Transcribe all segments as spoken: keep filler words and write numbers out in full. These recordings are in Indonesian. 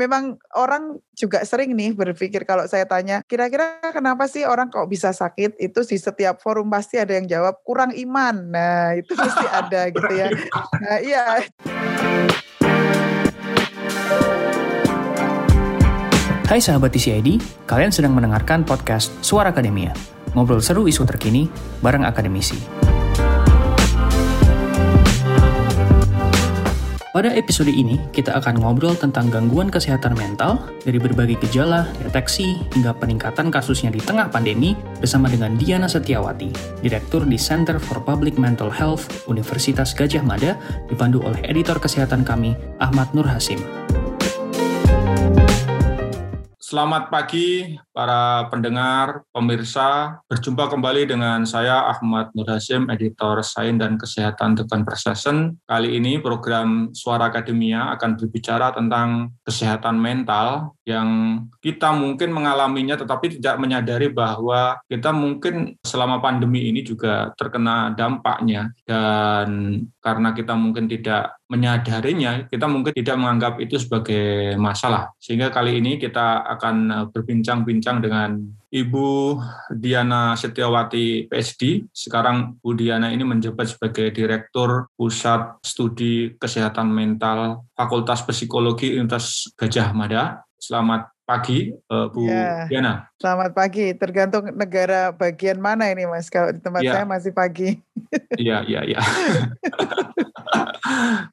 memang orang juga sering nih berpikir kalau saya tanya, kira-kira kenapa sih orang kok bisa sakit? Itu di setiap forum pasti ada yang jawab kurang iman. Nah, itu pasti ada gitu ya. Nah, iya. Hai sahabat T C I D, kalian sedang mendengarkan podcast Suara Akademia. Ngobrol seru isu terkini bareng akademisi. Pada episode ini, kita akan ngobrol tentang gangguan kesehatan mental dari berbagai gejala, deteksi, hingga peningkatan kasusnya di tengah pandemi bersama dengan Diana Setiawati, Direktur di Center for Public Mental Health Universitas Gadjah Mada, dipandu oleh editor kesehatan kami, Ahmad Nurhasim. Selamat pagi para pendengar, pemirsa. Berjumpa kembali dengan saya Ahmad Nurhasim, editor Sains dan Kesehatan The Conversation. Kali ini program Suara Akademia akan berbicara tentang kesehatan mental yang kita mungkin mengalaminya tetapi tidak menyadari bahwa kita mungkin selama pandemi ini juga terkena dampaknya, dan karena kita mungkin tidak menyadarinya, kita mungkin tidak menganggap itu sebagai masalah. Sehingga kali ini kita akan berbincang-bincang dengan Ibu Diana Setiawati, P H D. Sekarang Bu Diana ini menjabat sebagai Direktur Pusat Studi Kesehatan Mental Fakultas Psikologi Universitas Gadjah Mada. Selamat pagi, Bu ya, Diana. Selamat pagi. Tergantung negara bagian mana ini, Mas. Kalau di tempat ya, saya masih pagi. Iya, iya, iya.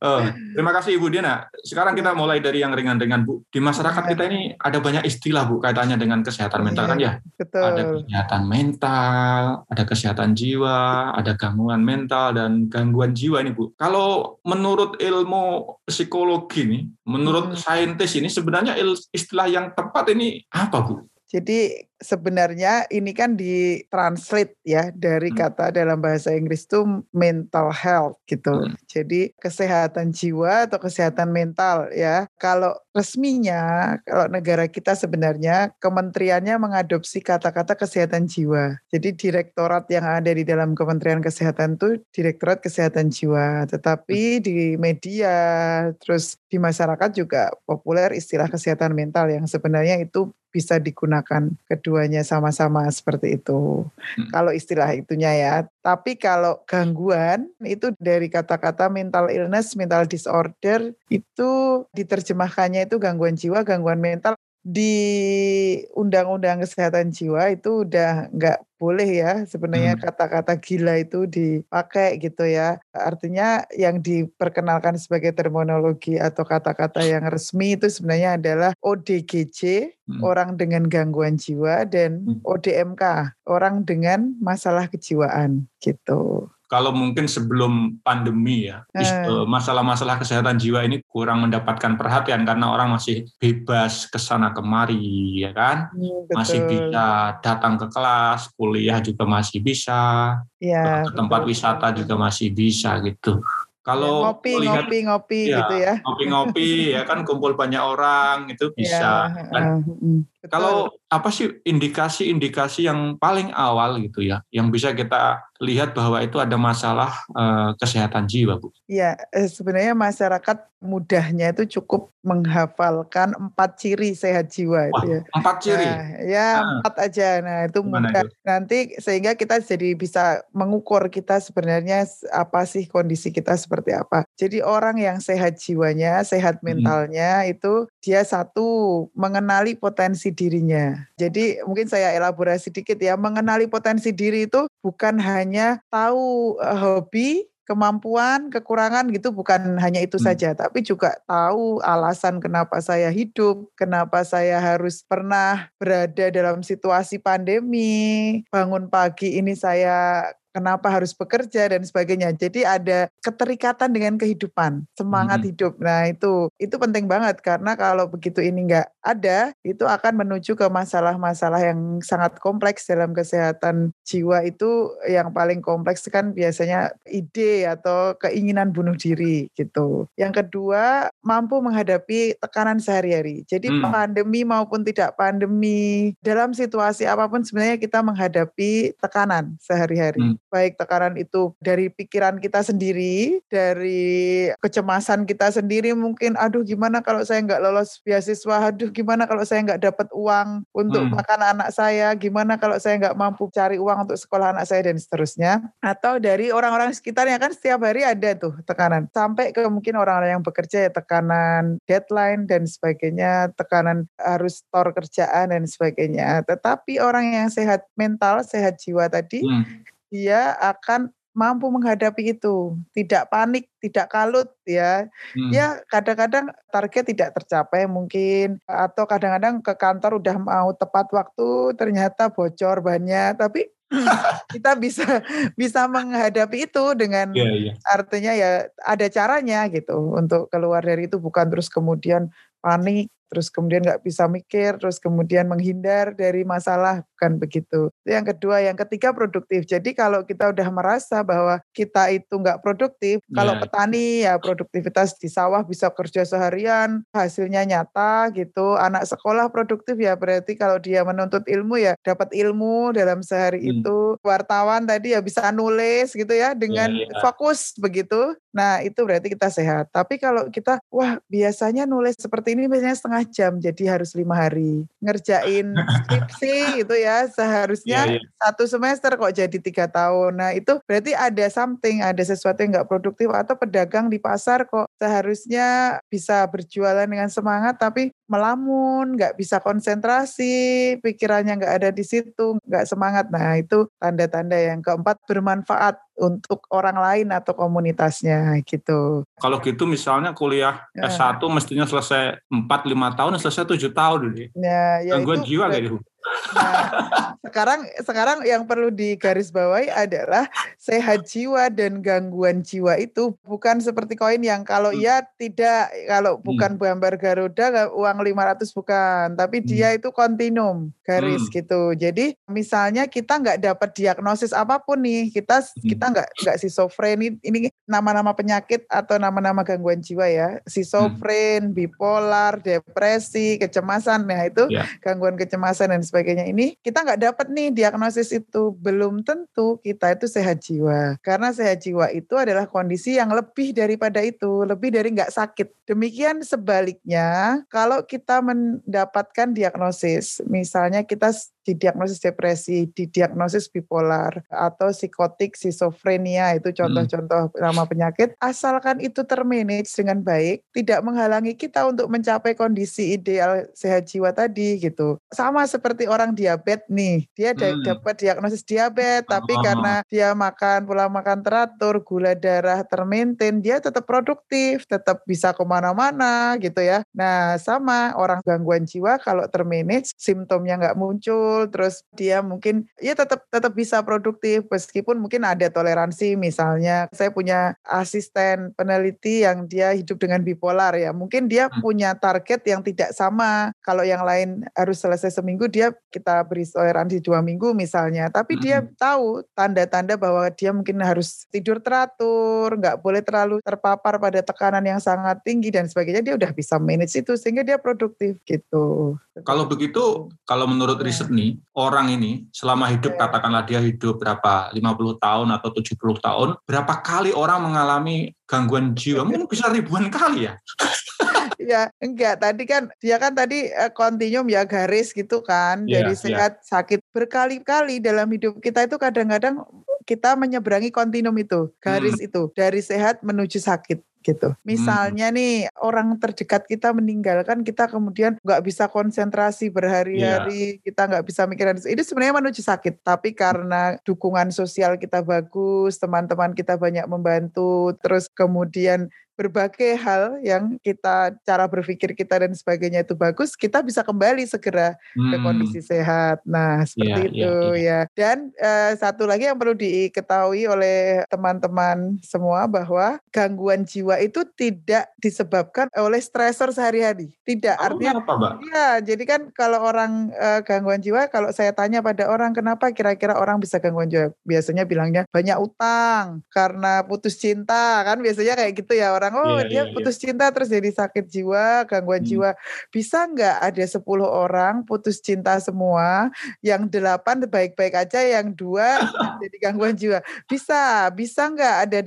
Oh, terima kasih, Ibu Diana. Sekarang kita mulai dari yang ringan-ringan, Bu. Di masyarakat ya, kita ini ada banyak istilah, Bu, kaitannya dengan kesehatan mental, ya, kan ya? Betul. Ada kesehatan mental, ada kesehatan jiwa, ada gangguan mental, dan gangguan jiwa ini, Bu. Kalau menurut ilmu psikologi nih, menurut hmm. saintis ini, sebenarnya istilah yang tepat tempat ini apa, Bu? Jadi sebenarnya ini kan ditranslate ya dari kata dalam bahasa Inggris itu mental health gitu. Hmm. Jadi kesehatan jiwa atau kesehatan mental ya. Kalau resminya, kalau negara kita sebenarnya kementeriannya mengadopsi kata-kata kesehatan jiwa. Jadi direktorat yang ada di dalam Kementerian Kesehatan itu Direktorat Kesehatan Jiwa. Tetapi di media terus di masyarakat juga populer istilah kesehatan mental yang sebenarnya itu bisa digunakan keduanya sama-sama seperti itu. Hmm. Kalau istilah itunya ya. Tapi kalau gangguan itu dari kata-kata mental illness, mental disorder itu diterjemahkannya itu gangguan jiwa, gangguan mental. Di Undang-Undang Kesehatan Jiwa itu udah nggak boleh ya sebenarnya hmm. kata-kata gila itu dipakai gitu ya. Artinya yang diperkenalkan sebagai terminologi atau kata-kata yang resmi itu sebenarnya adalah O D G J, hmm. orang dengan gangguan jiwa, dan hmm. O D M K, orang dengan masalah kejiwaan gitu. Kalau mungkin sebelum pandemi ya, hmm. masalah-masalah kesehatan jiwa ini kurang mendapatkan perhatian karena orang masih bebas kesana kemari, ya kan? Hmm, masih bisa datang ke kelas, kuliah juga masih bisa, ya, ke tempat betul. wisata juga masih bisa gitu. Kalau ngopi, lihat, ngopi, ngopi ya, gitu ya. Ngopi-ngopi ya kan, kumpul banyak orang itu bisa. Ya, kan? Uh, Kalau apa sih indikasi-indikasi yang paling awal gitu ya, yang bisa kita lihat bahwa itu ada masalah eh, kesehatan jiwa, Bu? Ya, sebenarnya masyarakat mudahnya itu cukup menghafalkan empat ciri sehat jiwa. Wah, itu ya. Empat ciri? Nah, ya, ah. empat aja. Nah, itu gimana mudah. Itu? Nanti sehingga kita jadi bisa mengukur kita sebenarnya apa sih kondisi kita seperti apa. Jadi orang yang sehat jiwanya, sehat mentalnya hmm. itu dia satu, mengenali potensi dirinya. Jadi mungkin saya elaborasi dikit ya, mengenali potensi diri itu bukan hanya tahu uh, hobi, kemampuan, kekurangan gitu, bukan hanya itu saja, hmm. tapi juga tahu alasan kenapa saya hidup, kenapa saya harus pernah berada dalam situasi pandemi, bangun pagi ini saya kenapa harus bekerja dan sebagainya. Jadi ada keterikatan dengan kehidupan, semangat hmm. hidup. Nah itu itu penting banget karena kalau begitu ini nggak ada, itu akan menuju ke masalah-masalah yang sangat kompleks dalam kesehatan jiwa itu. Yang paling kompleks kan biasanya ide atau keinginan bunuh diri gitu. Yang kedua, mampu menghadapi tekanan sehari-hari. Jadi hmm. pandemi maupun tidak pandemi, dalam situasi apapun sebenarnya kita menghadapi tekanan sehari-hari. Hmm. Baik tekanan itu dari pikiran kita sendiri, dari kecemasan kita sendiri mungkin, aduh gimana kalau saya nggak lolos beasiswa, aduh gimana kalau saya nggak dapat uang untuk hmm. makan anak saya, gimana kalau saya nggak mampu cari uang untuk sekolah anak saya, dan seterusnya. Atau dari orang-orang sekitarnya, kan setiap hari ada tuh tekanan. Sampai ke mungkin orang-orang yang bekerja ya tekanan deadline dan sebagainya, tekanan harus store kerjaan dan sebagainya. Tetapi orang yang sehat mental, sehat jiwa tadi, hmm. dia akan mampu menghadapi itu, tidak panik, tidak kalut ya. Hmm. Ya kadang-kadang target tidak tercapai mungkin, atau kadang-kadang ke kantor udah mau tepat waktu ternyata bocor banyak, tapi kita bisa bisa menghadapi itu dengan yeah, yeah. artinya ya ada caranya gitu untuk keluar dari itu, bukan terus kemudian panik, terus kemudian nggak bisa mikir, terus kemudian menghindar dari masalah, bukan begitu. Itu yang kedua. Yang ketiga produktif. Jadi kalau kita udah merasa bahwa kita itu nggak produktif, yeah. kalau petani ya produktivitas di sawah bisa kerja seharian, hasilnya nyata gitu. Anak sekolah produktif ya berarti kalau dia menuntut ilmu ya dapat ilmu dalam sehari hmm. itu. Wartawan tadi ya bisa nulis gitu ya dengan yeah, yeah. fokus begitu. Nah itu berarti kita sehat. Tapi kalau kita wah biasanya nulis seperti ini biasanya setengah jam, jadi harus lima hari ngerjain skripsi gitu ya, seharusnya yeah, yeah. satu semester kok jadi tiga tahun. Nah itu berarti ada something, ada sesuatu yang nggak produktif. Atau pedagang di pasar kok seharusnya bisa berjualan dengan semangat tapi melamun, nggak bisa konsentrasi, pikirannya nggak ada di situ, nggak semangat. Nah itu tanda-tanda. Yang keempat, bermanfaat untuk orang lain atau komunitasnya gitu. Kalau gitu misalnya kuliah ya. S satu mestinya selesai empat lima tahun, selesai tujuh tahun dulu. Ya, ya gangguan jiwa kayak gitu. Nah, sekarang sekarang yang perlu digarisbawahi adalah sehat jiwa dan gangguan jiwa itu bukan seperti koin yang kalau hmm. ya tidak, kalau bukan hmm. gambar Garuda uang lima ratus bukan, tapi hmm. dia itu kontinum garis hmm. gitu. Jadi misalnya kita nggak dapat diagnosis apapun nih, kita hmm. kita nggak nggak schizofren, ini nama-nama penyakit atau nama-nama gangguan jiwa ya, schizofren, hmm. bipolar, depresi, kecemasan. Nah itu yeah. gangguan kecemasan dan sebagainya ini kita nggak dapat nih diagnosis itu, belum tentu kita itu sehat jiwa, karena sehat jiwa itu adalah kondisi yang lebih daripada itu, lebih dari nggak sakit. Demikian sebaliknya kalau kita mendapatkan diagnosis, misalnya kita didiagnosis depresi, didiagnosis bipolar atau psikotik, schizofrenia, itu contoh-contoh hmm. nama penyakit. Asalkan itu termanage dengan baik, tidak menghalangi kita untuk mencapai kondisi ideal sehat jiwa tadi gitu. Sama seperti orang diabetes nih, dia hmm. dapat diagnosis diabetes, tapi oh. karena dia makan pola makan teratur, gula darah termaintain, dia tetap produktif, tetap bisa kemana-mana gitu ya. Nah sama orang gangguan jiwa, kalau termanage, simptomnya nggak muncul, terus dia mungkin ya tetap tetap bisa produktif meskipun mungkin ada toleransi. Misalnya saya punya asisten peneliti yang dia hidup dengan bipolar ya, mungkin dia punya target yang tidak sama. Kalau yang lain harus selesai seminggu, dia kita beri toleransi dua minggu misalnya, tapi dia tahu tanda-tanda bahwa dia mungkin harus tidur teratur, nggak boleh terlalu terpapar pada tekanan yang sangat tinggi dan sebagainya. Dia udah bisa manage itu sehingga dia produktif gitu. Kalau begitu, kalau menurut riset nih, orang ini selama hidup, katakanlah dia hidup berapa, lima puluh tahun atau tujuh puluh tahun, berapa kali orang mengalami gangguan jiwa? Mungkin bisa ribuan kali ya? Ya enggak, tadi kan dia kan tadi kontinum uh, ya garis gitu kan, yeah, dari sehat yeah. sakit. Berkali-kali dalam hidup kita itu kadang-kadang kita menyeberangi kontinum itu, garis hmm. itu, dari sehat menuju sakit gitu. Misalnya hmm. nih orang terdekat kita meninggalkan kita, kemudian nggak bisa konsentrasi berhari-hari, yeah. kita nggak bisa mikirin. Ini sebenarnya menuju sakit, tapi karena dukungan sosial kita bagus, teman-teman kita banyak membantu, terus kemudian berbagai hal yang kita, cara berpikir kita dan sebagainya itu bagus, kita bisa kembali segera hmm. ke kondisi sehat. Nah seperti yeah, itu yeah, yeah. ya. Dan uh, satu lagi yang perlu diketahui oleh teman-teman semua bahwa gangguan jiwa bahwa itu tidak disebabkan oleh stresor sehari-hari. Tidak, oh, artinya iya. Jadi kan kalau orang uh, gangguan jiwa, kalau saya tanya pada orang kenapa kira-kira orang bisa gangguan jiwa, biasanya bilangnya banyak utang karena putus cinta, kan biasanya kayak gitu ya orang. Oh, yeah, dia yeah, putus yeah. cinta terus jadi sakit jiwa, gangguan hmm. jiwa. Bisa nggak ada sepuluh orang putus cinta semua, yang delapan baik-baik aja, yang dua jadi gangguan jiwa? Bisa, bisa nggak ada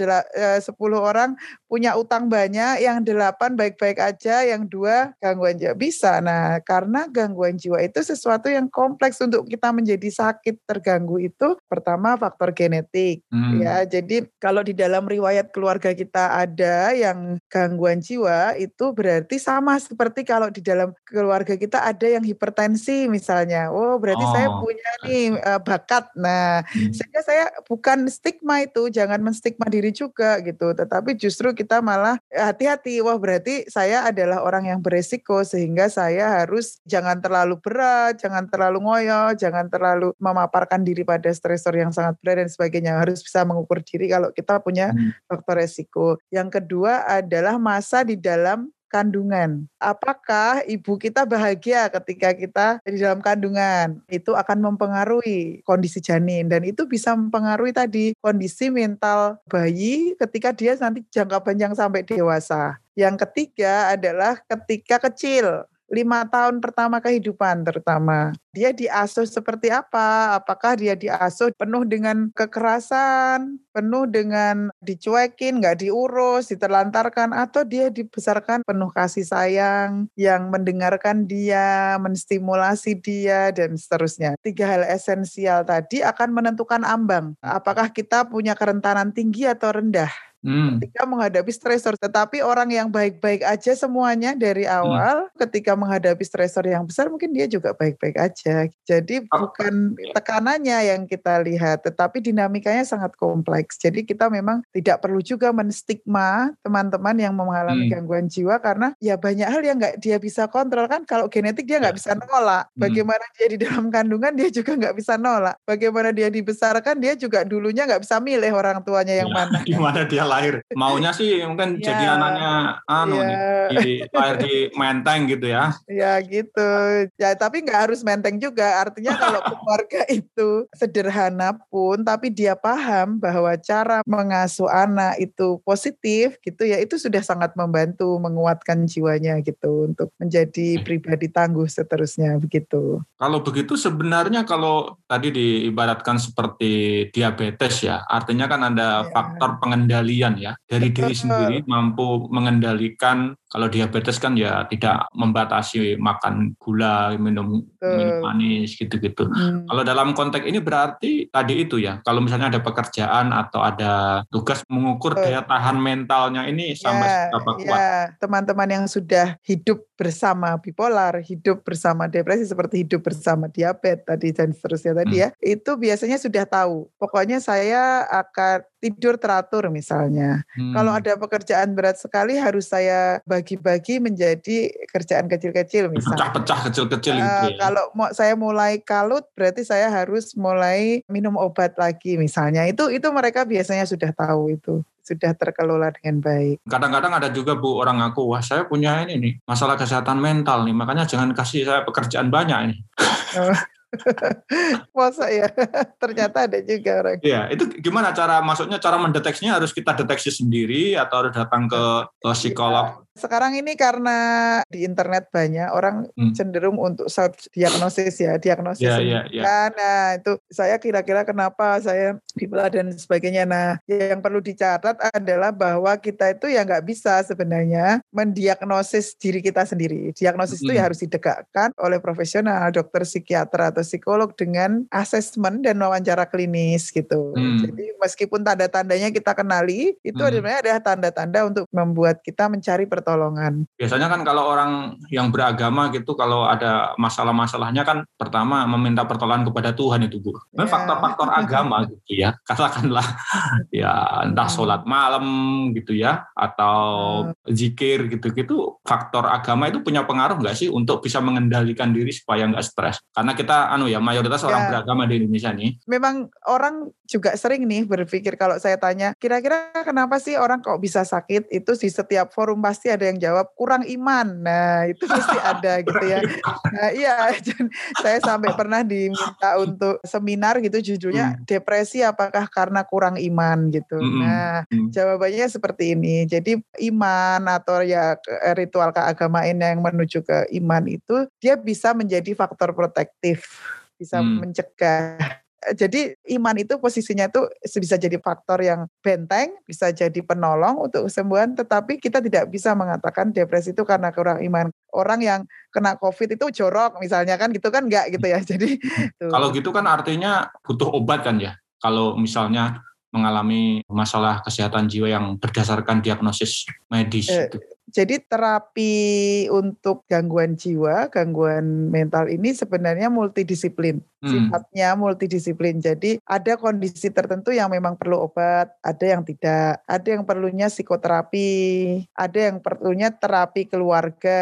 sepuluh orang punya utang banyak, yang delapan baik-baik aja, yang dua gangguan jiwa? Bisa. Nah, karena gangguan jiwa itu sesuatu yang kompleks untuk kita menjadi sakit terganggu itu, pertama faktor genetik. Hmm. Ya, jadi kalau di dalam riwayat keluarga kita ada yang gangguan jiwa, itu berarti sama seperti kalau di dalam keluarga kita ada yang hipertensi misalnya. Oh, berarti oh. saya punya nih uh, bakat. Nah, hmm. sehingga saya bukan stigma itu, jangan menstigma diri juga gitu, tetapi justru kita malah hati-hati, wah berarti saya adalah orang yang beresiko, sehingga saya harus jangan terlalu berat, jangan terlalu ngoyo, jangan terlalu memaparkan diri pada stresor yang sangat berat dan sebagainya. Harus bisa mengukur diri kalau kita punya hmm. faktor resiko. Yang kedua adalah masa di dalam kandungan. Apakah ibu kita bahagia ketika kita di dalam kandungan? Itu akan mempengaruhi kondisi janin, dan itu bisa mempengaruhi tadi kondisi mental bayi ketika dia nanti jangka panjang sampai dewasa. Yang ketiga adalah ketika kecil, lima tahun pertama kehidupan terutama. Dia diasuh seperti apa? Apakah dia diasuh penuh dengan kekerasan, penuh dengan dicuekin, nggak diurus, diterlantarkan, atau dia dibesarkan penuh kasih sayang yang mendengarkan dia, menstimulasi dia, dan seterusnya. Tiga hal esensial tadi akan menentukan ambang. Apakah kita punya kerentanan tinggi atau rendah hmm. ketika menghadapi stresor. Tetapi orang yang baik-baik aja semuanya dari awal, hmm. ketika menghadapi stresor yang besar mungkin dia juga baik-baik aja. Jadi bukan tekanannya yang kita lihat, tetapi dinamikanya sangat kompleks. Jadi kita memang tidak perlu juga menstigma teman-teman yang mengalami hmm. gangguan jiwa, karena ya banyak hal yang nggak dia bisa kontrol kan. Kalau genetik dia nggak bisa nolak. Bagaimana dia di dalam kandungan dia juga nggak bisa nolak. Bagaimana dia dibesarkan dia juga dulunya nggak bisa milih orang tuanya yang ya, mana. Gimana dia lahir? Maunya sih mungkin ya, jadi anaknya anu ya. nih, di, lahir di Menteng gitu ya. Ya gitu. Ya tapi nggak harus Menteng juga, artinya kalau keluarga itu sederhana pun tapi dia paham bahwa cara mengasuh anak itu positif gitu ya, itu sudah sangat membantu menguatkan jiwanya gitu untuk menjadi pribadi tangguh seterusnya begitu. Kalau begitu sebenarnya kalau tadi diibaratkan seperti diabetes ya, artinya kan ada ya. faktor pengendalian ya dari Betul. diri sendiri, mampu mengendalikan. Kalau diabetes kan ya tidak membatasi makan gula, minum Betul. minum manis gitu-gitu. Hmm. Kalau dalam konteks ini berarti tadi itu ya, kalau misalnya ada pekerjaan atau ada tugas, mengukur Betul. daya tahan mentalnya ini sampai ya, seberapa kuat. Ya, teman-teman yang sudah hidup bersama bipolar, hidup bersama depresi, seperti hidup bersama diabetes tadi dan seterusnya tadi hmm. ya, itu biasanya sudah tahu. Pokoknya saya akan tidur teratur misalnya. Hmm. Kalau ada pekerjaan berat sekali harus saya bagi-bagi menjadi kerjaan kecil-kecil misalnya. Pecah-pecah kecil-kecil uh, gitu ya. Kalau saya mulai kalut berarti saya harus mulai minum obat lagi misalnya. Itu itu mereka biasanya sudah tahu itu. Sudah terkelola dengan baik. Kadang-kadang ada juga Bu orang ngaku, wah saya punya ini nih, masalah kesehatan mental nih, makanya jangan kasih saya pekerjaan banyak ini. Masa ya, ternyata ada juga orang. Iya, itu gimana cara, maksudnya cara mendeteksinya harus kita deteksi sendiri atau harus datang ke, ke psikolog? Sekarang ini karena di internet banyak orang hmm. cenderung untuk self-diagnosis ya, diagnosis. Yeah, yeah, yeah. Nah, itu saya kira-kira kenapa saya bipolar dan sebagainya. Nah, yang perlu dicatat adalah bahwa kita itu ya nggak bisa sebenarnya mendiagnosis diri kita sendiri. Diagnosis hmm. itu ya harus didekatkan oleh profesional, dokter, psikiater, atau psikolog dengan asesmen dan wawancara klinis gitu. Hmm. Jadi meskipun tanda-tandanya kita kenali, itu sebenarnya hmm. ada tanda-tanda untuk membuat kita mencari pertolongan pertolongan. Biasanya kan kalau orang yang beragama gitu, kalau ada masalah-masalahnya kan pertama meminta pertolongan kepada Tuhan itu, Bu. Ya. Faktor-faktor agama gitu ya, katakanlah ya entah sholat malam gitu ya, atau zikir gitu-gitu, faktor agama itu punya pengaruh nggak sih untuk bisa mengendalikan diri supaya nggak stres? Karena kita anu ya, mayoritas orang ya. beragama di Indonesia nih. Memang orang juga sering nih berpikir, kalau saya tanya, kira-kira kenapa sih orang kok bisa sakit? Itu di setiap forum pasti ada yang jawab kurang iman. Nah, itu pasti ada gitu ya. Nah, iya, saya sampai pernah diminta untuk seminar gitu, judulnya hmm. depresi apakah karena kurang iman gitu. Hmm. Nah, hmm. jawabannya seperti ini. Jadi iman atau ya ritual keagamaan yang menuju ke iman itu dia bisa menjadi faktor protektif, bisa hmm. mencegah. Jadi iman itu posisinya itu bisa jadi faktor yang benteng, bisa jadi penolong untuk kesembuhan, tetapi kita tidak bisa mengatakan depresi itu karena kurang iman. Orang yang kena COVID itu jorok misalnya kan gitu kan, enggak gitu ya. Jadi tuh. Kalau gitu kan artinya butuh obat kan ya, kalau misalnya mengalami masalah kesehatan jiwa yang berdasarkan diagnosis medis eh. itu. Jadi terapi untuk gangguan jiwa, gangguan mental ini sebenarnya multidisiplin. Hmm. Sifatnya multidisiplin. Jadi ada kondisi tertentu yang memang perlu obat, ada yang tidak. Ada yang perlunya psikoterapi, ada yang perlunya terapi keluarga.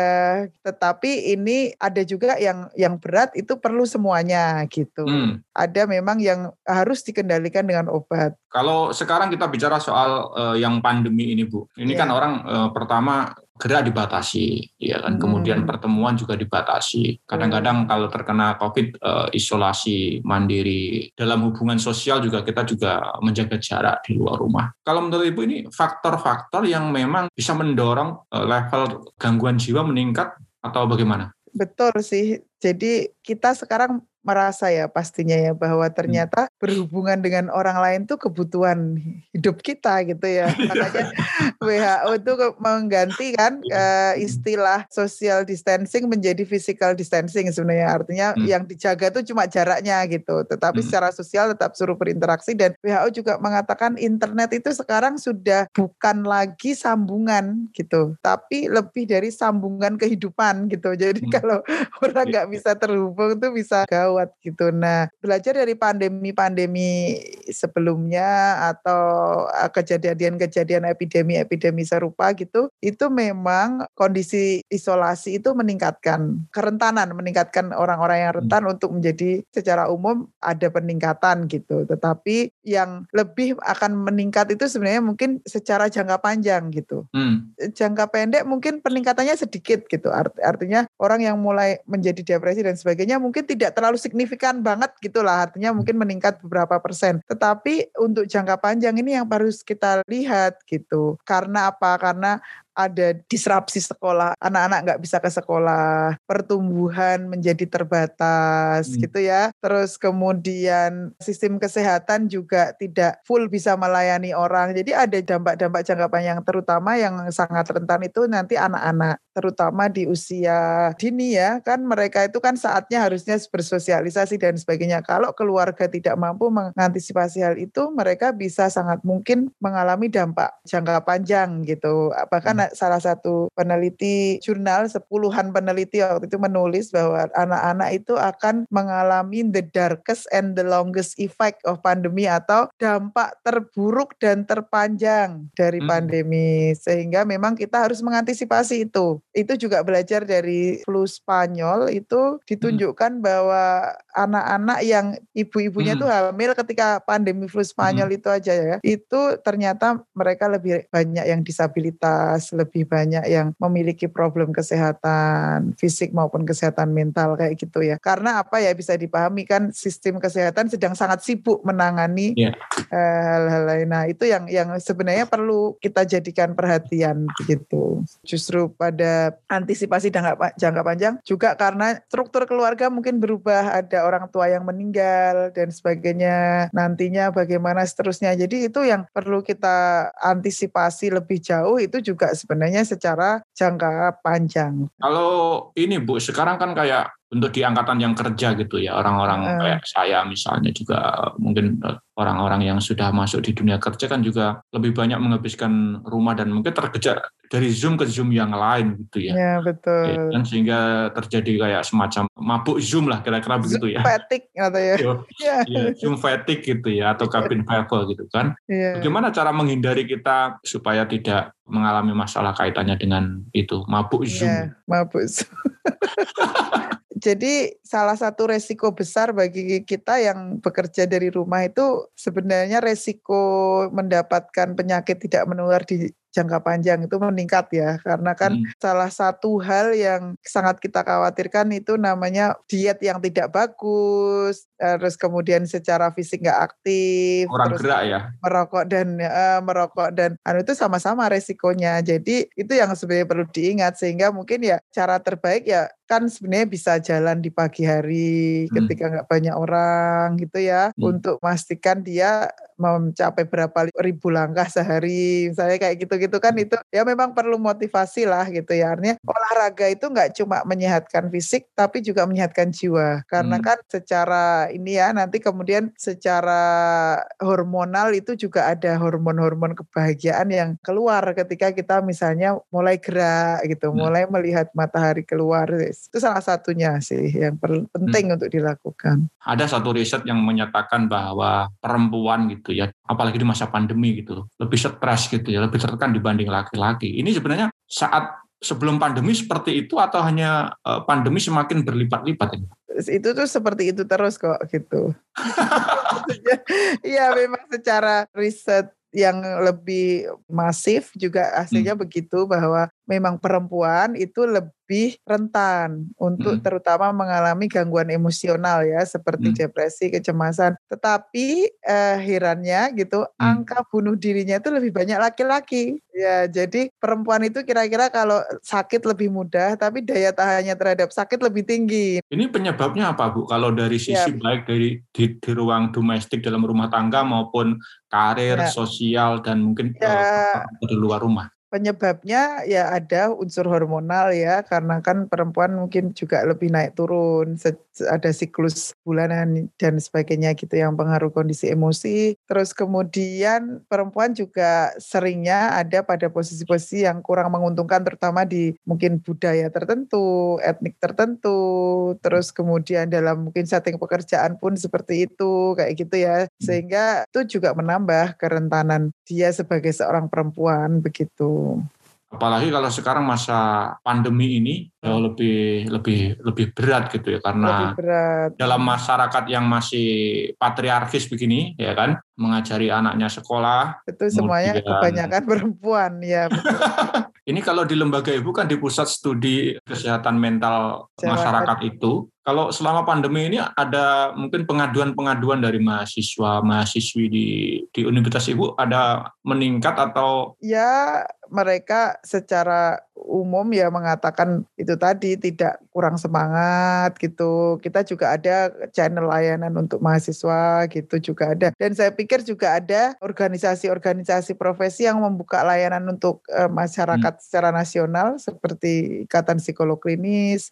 Tetapi ini ada juga yang yang berat itu perlu semuanya gitu. Hmm. Ada memang yang harus dikendalikan dengan obat. Kalau sekarang kita bicara soal uh, yang pandemi ini, Bu. Ini yeah. kan orang uh, pertama gerak dibatasi, ya kan. Kemudian hmm. pertemuan juga dibatasi. Kadang-kadang hmm. kalau terkena COVID, uh, isolasi mandiri. Dalam hubungan sosial juga kita juga menjaga jarak di luar rumah. Kalau menurut Ibu ini faktor-faktor yang memang bisa mendorong uh, level gangguan jiwa meningkat atau bagaimana? Betul sih. Jadi kita sekarang merasa ya pastinya ya bahwa ternyata berhubungan dengan orang lain tuh kebutuhan hidup kita gitu ya. Makanya W H O itu menggantikan uh, istilah social distancing menjadi physical distancing sebenarnya. Artinya hmm. yang dijaga tuh cuma jaraknya gitu. Tetapi hmm. secara sosial tetap suruh berinteraksi, dan W H O juga mengatakan internet itu sekarang sudah bukan lagi sambungan gitu. Tapi lebih dari sambungan kehidupan gitu. Jadi hmm. kalau orang nggak bisa terhubung tuh bisa gaul gitu. Nah, belajar dari pandemi-pandemi sebelumnya atau kejadian-kejadian epidemi-epidemi serupa gitu, itu memang kondisi isolasi itu meningkatkan kerentanan, meningkatkan orang-orang yang rentan hmm. untuk menjadi secara umum ada peningkatan gitu. Tetapi yang lebih akan meningkat itu sebenarnya mungkin secara jangka panjang gitu. Hmm. Jangka pendek mungkin peningkatannya sedikit gitu. Art- artinya orang yang mulai menjadi depresi dan sebagainya mungkin tidak terlalu signifikan banget gitulah, artinya mungkin meningkat beberapa persen. Tetapi untuk jangka panjang ini yang harus kita lihat gitu. Karena apa? Karena ada disrupsi sekolah, anak-anak nggak bisa ke sekolah, pertumbuhan menjadi terbatas hmm. gitu ya. Terus kemudian sistem kesehatan juga tidak full bisa melayani orang. Jadi ada dampak-dampak jangka panjang, terutama yang sangat rentan itu nanti anak-anak, terutama di usia dini ya. Kan mereka itu kan saatnya harusnya bersosialisasi dan sebagainya. Kalau keluarga tidak mampu mengantisipasi hal itu, mereka bisa sangat mungkin mengalami dampak jangka panjang gitu. Bahkan hmm. salah satu peneliti jurnal, sepuluhan peneliti waktu itu menulis bahwa anak-anak itu akan mengalami the darkest and the longest effect of pandemi, atau dampak terburuk dan terpanjang dari hmm. pandemi. Sehingga memang kita harus mengantisipasi itu. Itu juga belajar dari flu Spanyol, itu ditunjukkan hmm. bahwa anak-anak yang ibu-ibunya hmm. tuh hamil ketika pandemi flu Spanyol hmm. itu aja ya, itu ternyata mereka lebih banyak yang disabilitas, lebih banyak yang memiliki problem kesehatan fisik maupun kesehatan mental kayak gitu ya. Karena apa ya, bisa dipahami kan sistem kesehatan sedang sangat sibuk menangani yeah. hal-hal lain. Nah itu yang yang sebenarnya perlu kita jadikan perhatian gitu. Justru pada antisipasi jangka, jangka panjang juga, karena struktur keluarga mungkin berubah, ada orang tua yang meninggal dan sebagainya, nantinya bagaimana seterusnya. Jadi itu yang perlu kita antisipasi lebih jauh, itu juga sebenarnya secara jangka panjang. Kalau ini Bu, sekarang kan kayak untuk di angkatan yang kerja gitu ya, orang-orang hmm. kayak saya misalnya, juga mungkin orang-orang yang sudah masuk di dunia kerja kan juga lebih banyak menghabiskan rumah dan mungkin terkejar dari Zoom ke Zoom yang lain gitu ya. Iya, betul. Ya, kan? Sehingga terjadi kayak semacam mabuk Zoom lah kira-kira begitu ya. Zoom fatigue atau ya. Iya, ya, Zoom fatigue gitu ya, atau cabin fever gitu kan. Ya. Bagaimana cara menghindari kita supaya tidak mengalami masalah kaitannya dengan itu, mabuk Zoom. Ya, mabuk Zoom. Jadi salah satu resiko besar bagi kita yang bekerja dari rumah itu sebenarnya resiko mendapatkan penyakit tidak menular di jangka panjang itu meningkat ya, karena kan hmm. salah satu hal yang sangat kita khawatirkan itu namanya diet yang tidak bagus, terus kemudian secara fisik nggak aktif, orang terus gerak ya, merokok dan uh, merokok dan anu itu sama-sama resikonya. Jadi itu yang sebenarnya perlu diingat, sehingga mungkin ya cara terbaik ya kan sebenarnya bisa jalan di pagi hari hmm. ketika nggak banyak orang gitu ya, hmm. untuk memastikan dia mencapai berapa ribu langkah sehari misalnya kayak gitu-gitu kan. Itu ya memang perlu motivasi lah gitu ya, artinya olahraga itu nggak cuma menyehatkan fisik tapi juga menyehatkan jiwa, karena hmm. kan secara ini ya nanti kemudian secara hormonal itu juga ada hormon-hormon kebahagiaan yang keluar ketika kita misalnya mulai gerak gitu, hmm. mulai melihat matahari keluar. Itu salah satunya sih yang penting hmm. untuk dilakukan. Ada satu riset yang menyatakan bahwa perempuan gitu ya, apalagi di masa pandemi gitu, lebih stres gitu ya, lebih tertekan dibanding laki-laki. Ini sebenarnya saat sebelum pandemi seperti itu atau hanya pandemi semakin berlipat-lipat ini? Itu tuh seperti itu terus kok gitu. Iya memang secara riset yang lebih masif juga hasilnya hmm. begitu, bahwa memang perempuan itu lebih rentan untuk hmm. terutama mengalami gangguan emosional ya, seperti hmm. depresi, kecemasan. Tetapi eh, herannya gitu, hmm. angka bunuh dirinya itu lebih banyak laki-laki. Ya, jadi perempuan itu kira-kira kalau sakit lebih mudah, tapi daya tahannya terhadap sakit lebih tinggi. Ini penyebabnya apa, Bu? Kalau dari sisi ya, baik dari di, di ruang domestik dalam rumah tangga maupun karir, ya, sosial, dan mungkin ya, uh, di luar rumah. Penyebabnya ya ada unsur hormonal ya, karena kan perempuan mungkin juga lebih naik turun, ada siklus bulanan dan sebagainya gitu yang pengaruh kondisi emosi. Terus kemudian perempuan juga seringnya ada pada posisi-posisi yang kurang menguntungkan, terutama di mungkin budaya tertentu, etnik tertentu, terus kemudian dalam mungkin setting pekerjaan pun seperti itu, kayak gitu ya. Sehingga itu juga menambah kerentanan dia sebagai seorang perempuan begitu. Apalagi kalau sekarang masa pandemi ini jauh lebih lebih lebih berat gitu ya, karena dalam masyarakat yang masih patriarkis begini ya kan, mengajari anaknya sekolah itu semuanya kebanyakan perempuan ya. Betul. Ini kalau di lembaga ibu kan di pusat studi kesehatan mental Jawa masyarakat Jawa. Itu kalau selama pandemi ini ada mungkin pengaduan-pengaduan dari mahasiswa-mahasiswi di, di Universitas Ibu ada meningkat atau? Ya, mereka secara umum ya mengatakan itu tadi, tidak kurang semangat gitu. Kita juga ada channel layanan untuk mahasiswa gitu juga ada. Dan saya pikir juga ada organisasi-organisasi profesi yang membuka layanan untuk eh, masyarakat hmm. secara nasional seperti Ikatan Psikolog Klinis,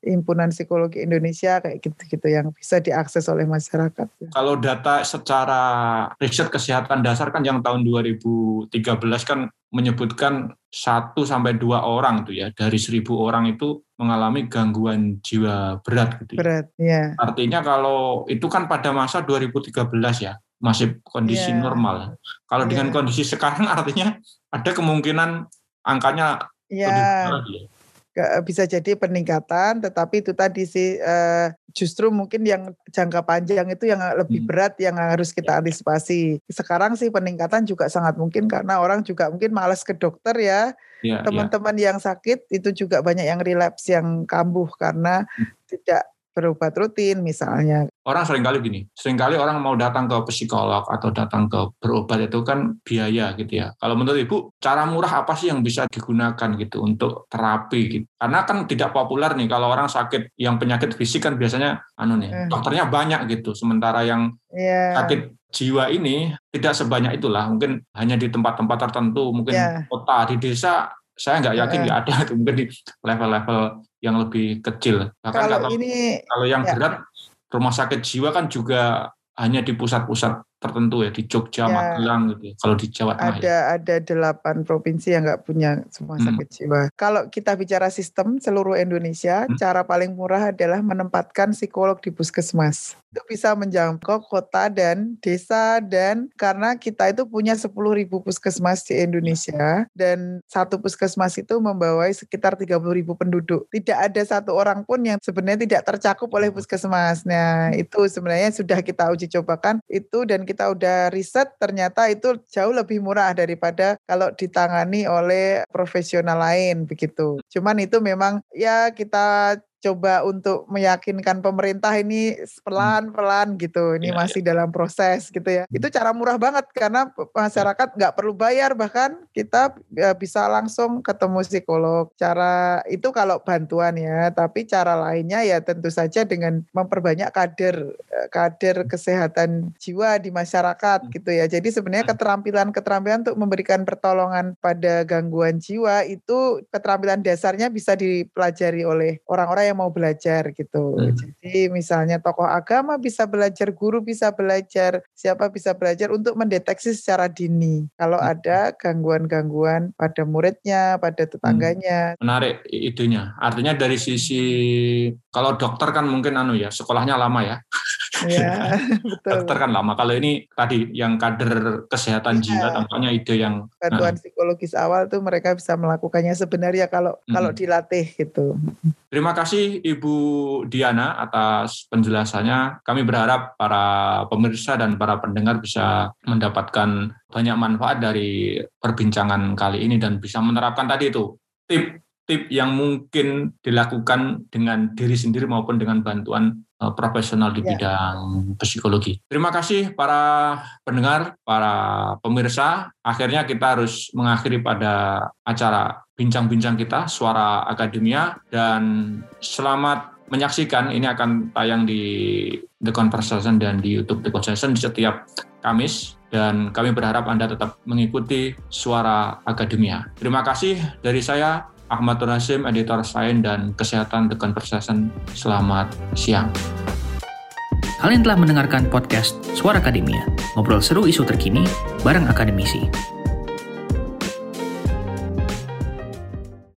Himpunan Psikologi Indonesia, kayak gitu-gitu yang bisa diakses oleh masyarakat. Kalau data secara riset kesehatan dasar kan yang tahun dua ribu tiga belas kan menyebutkan satu sampai dua orang tuh ya, dari seribu orang itu mengalami gangguan jiwa berat gitu. Berat, ya. Artinya kalau itu kan pada masa dua ribu tiga belas ya, masih kondisi ya, normal. Kalau ya, dengan kondisi sekarang artinya ada kemungkinan angkanya ya, lebih berat ya. Bisa jadi peningkatan, tetapi itu tadi sih uh, justru mungkin yang jangka panjang itu yang lebih berat yang harus kita antisipasi. Sekarang sih peningkatan juga sangat mungkin karena orang juga mungkin malas ke dokter ya. Yeah, teman-teman yeah. yang sakit itu juga banyak yang relapse, yang kambuh karena tidak berobat rutin misalnya. Orang seringkali gini, seringkali orang mau datang ke psikolog atau datang ke berobat itu kan biaya gitu ya. Kalau menurut Ibu, cara murah apa sih yang bisa digunakan gitu untuk terapi gitu? Karena kan tidak populer nih kalau orang sakit yang penyakit fisik kan biasanya anu nih, eh. dokternya banyak gitu. Sementara yang yeah. sakit jiwa ini tidak sebanyak itulah, mungkin hanya di tempat-tempat tertentu, mungkin yeah. kota, di desa saya nggak yakin nggak yeah. ada. Mungkin di level-level yang lebih kecil. Bahkan kalau, kata, ini, kalau yang ya. berat, rumah sakit jiwa kan juga hanya di pusat-pusat tertentu ya, di Jogja, ya, Magelang gitu. Kalau di Jawa Tengah ada ya. ada delapan provinsi yang nggak punya rumah sakit hmm. jiwa. Kalau kita bicara sistem seluruh Indonesia, hmm. cara paling murah adalah menempatkan psikolog di puskesmas. Itu bisa menjangkau kota dan desa, dan karena kita itu punya sepuluh ribu puskesmas di Indonesia dan satu puskesmas itu membawai sekitar tiga puluh ribu penduduk. Tidak ada satu orang pun yang sebenarnya tidak tercakup oleh puskesmas. Nah, itu sebenarnya sudah kita uji cobakan itu, dan kita udah riset, ternyata itu jauh lebih murah daripada kalau ditangani oleh profesional lain begitu. Cuman itu memang ya kita coba untuk meyakinkan pemerintah ini pelan-pelan gitu. Ini ya, masih ya. dalam proses gitu ya. Itu cara murah banget karena masyarakat nggak perlu bayar, bahkan kita bisa langsung ketemu psikolog. Cara itu kalau bantuan ya, tapi cara lainnya ya tentu saja dengan memperbanyak kader kader kesehatan jiwa di masyarakat gitu ya. Jadi sebenarnya keterampilan-keterampilan untuk memberikan pertolongan pada gangguan jiwa itu keterampilan dasarnya bisa dipelajari oleh orang-orang yang mau belajar gitu. Hmm. Jadi misalnya tokoh agama bisa belajar, guru bisa belajar, siapa bisa belajar untuk mendeteksi secara dini kalau hmm. ada gangguan-gangguan pada muridnya, pada tetangganya. Menarik idenya. Artinya dari sisi, kalau dokter kan mungkin anu ya, sekolahnya lama ya. Ya, betul. Dokter kan lama. Kalau ini tadi yang kader kesehatan ya. jiwa, tampaknya ide yang bantuan nah. psikologis awal tuh mereka bisa melakukannya sebenarnya kalau hmm. kalau dilatih gitu. Terima kasih Ibu Diana atas penjelasannya. Kami berharap para pemirsa dan para pendengar bisa mendapatkan banyak manfaat dari perbincangan kali ini dan bisa menerapkan tadi itu tip-tip yang mungkin dilakukan dengan diri sendiri maupun dengan bantuan profesional di ya. bidang psikologi. Terima kasih para pendengar, para pemirsa. Akhirnya kita harus mengakhiri pada acara bincang-bincang kita, Suara Akademia, dan selamat menyaksikan. Ini akan tayang di The Conversation dan di YouTube The Conversation setiap Kamis, dan kami berharap Anda tetap mengikuti Suara Akademia. Terima kasih dari saya, Ahmad Nurhasim, editor Sains dan Kesehatan The Conversation. Selamat siang. Kalian telah mendengarkan podcast Suara Akademia, ngobrol seru isu terkini bareng akademisi.